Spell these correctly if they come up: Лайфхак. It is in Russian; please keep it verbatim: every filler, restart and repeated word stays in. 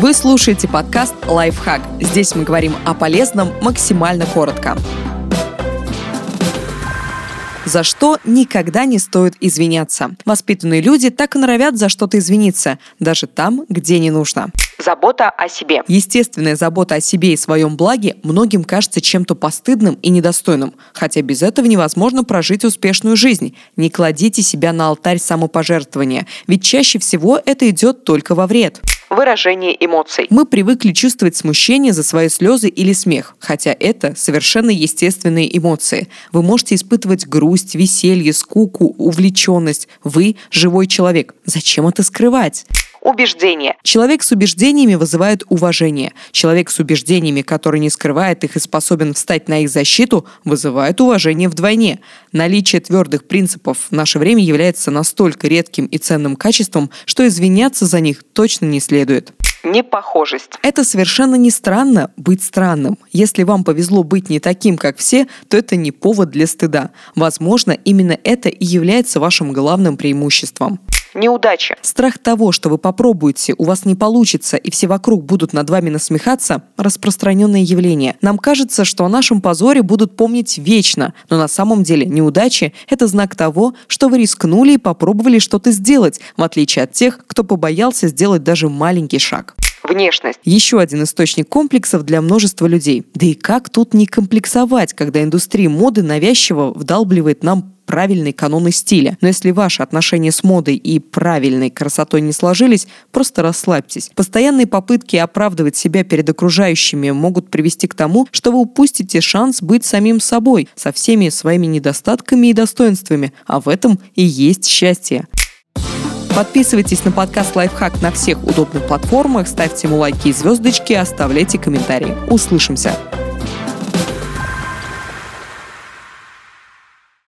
Вы слушаете подкаст «Лайфхак». Здесь мы говорим о полезном максимально коротко. За что никогда не стоит извиняться. Воспитанные люди так и норовят за что-то извиниться, даже там, где не нужно. Забота о себе. Естественная забота о себе и своем благе многим кажется чем-то постыдным и недостойным, хотя без этого невозможно прожить успешную жизнь. Не кладите себя на алтарь самопожертвования, ведь чаще всего это идет только во вред. Выражение эмоций. Мы привыкли чувствовать смущение за свои слезы или смех, хотя это совершенно естественные эмоции. Вы можете испытывать грусть, веселье, скуку, увлеченность. Вы – живой человек. Зачем это скрывать? Убеждения. Человек с убеждениями вызывает уважение. Человек с убеждениями, который не скрывает их и способен встать на их защиту, вызывает уважение вдвойне. Наличие твердых принципов в наше время является настолько редким и ценным качеством, что извиняться за них точно не следует. Непохожесть. Это совершенно не странно быть странным. Если вам повезло быть не таким, как все, то это не повод для стыда. Возможно, именно это и является вашим главным преимуществом. Неудача. Страх того, что вы попробуете, у вас не получится и все вокруг будут над вами насмехаться – распространенное явление. Нам кажется, что о нашем позоре будут помнить вечно, но на самом деле неудачи – это знак того, что вы рискнули и попробовали что-то сделать, в отличие от тех, кто побоялся сделать даже маленький шаг. Внешность. Еще один источник комплексов для множества людей. Да и как тут не комплексовать, когда индустрия моды навязчиво вдалбливает нам правильные каноны стиля. Но если ваши отношения с модой и правильной красотой не сложились, просто расслабьтесь. Постоянные попытки оправдывать себя перед окружающими могут привести к тому, что вы упустите шанс быть самим собой, со всеми своими недостатками и достоинствами. А в этом и есть счастье. Подписывайтесь на подкаст «Лайфхак» на всех удобных платформах, ставьте ему лайки и звездочки, оставляйте комментарии. Услышимся!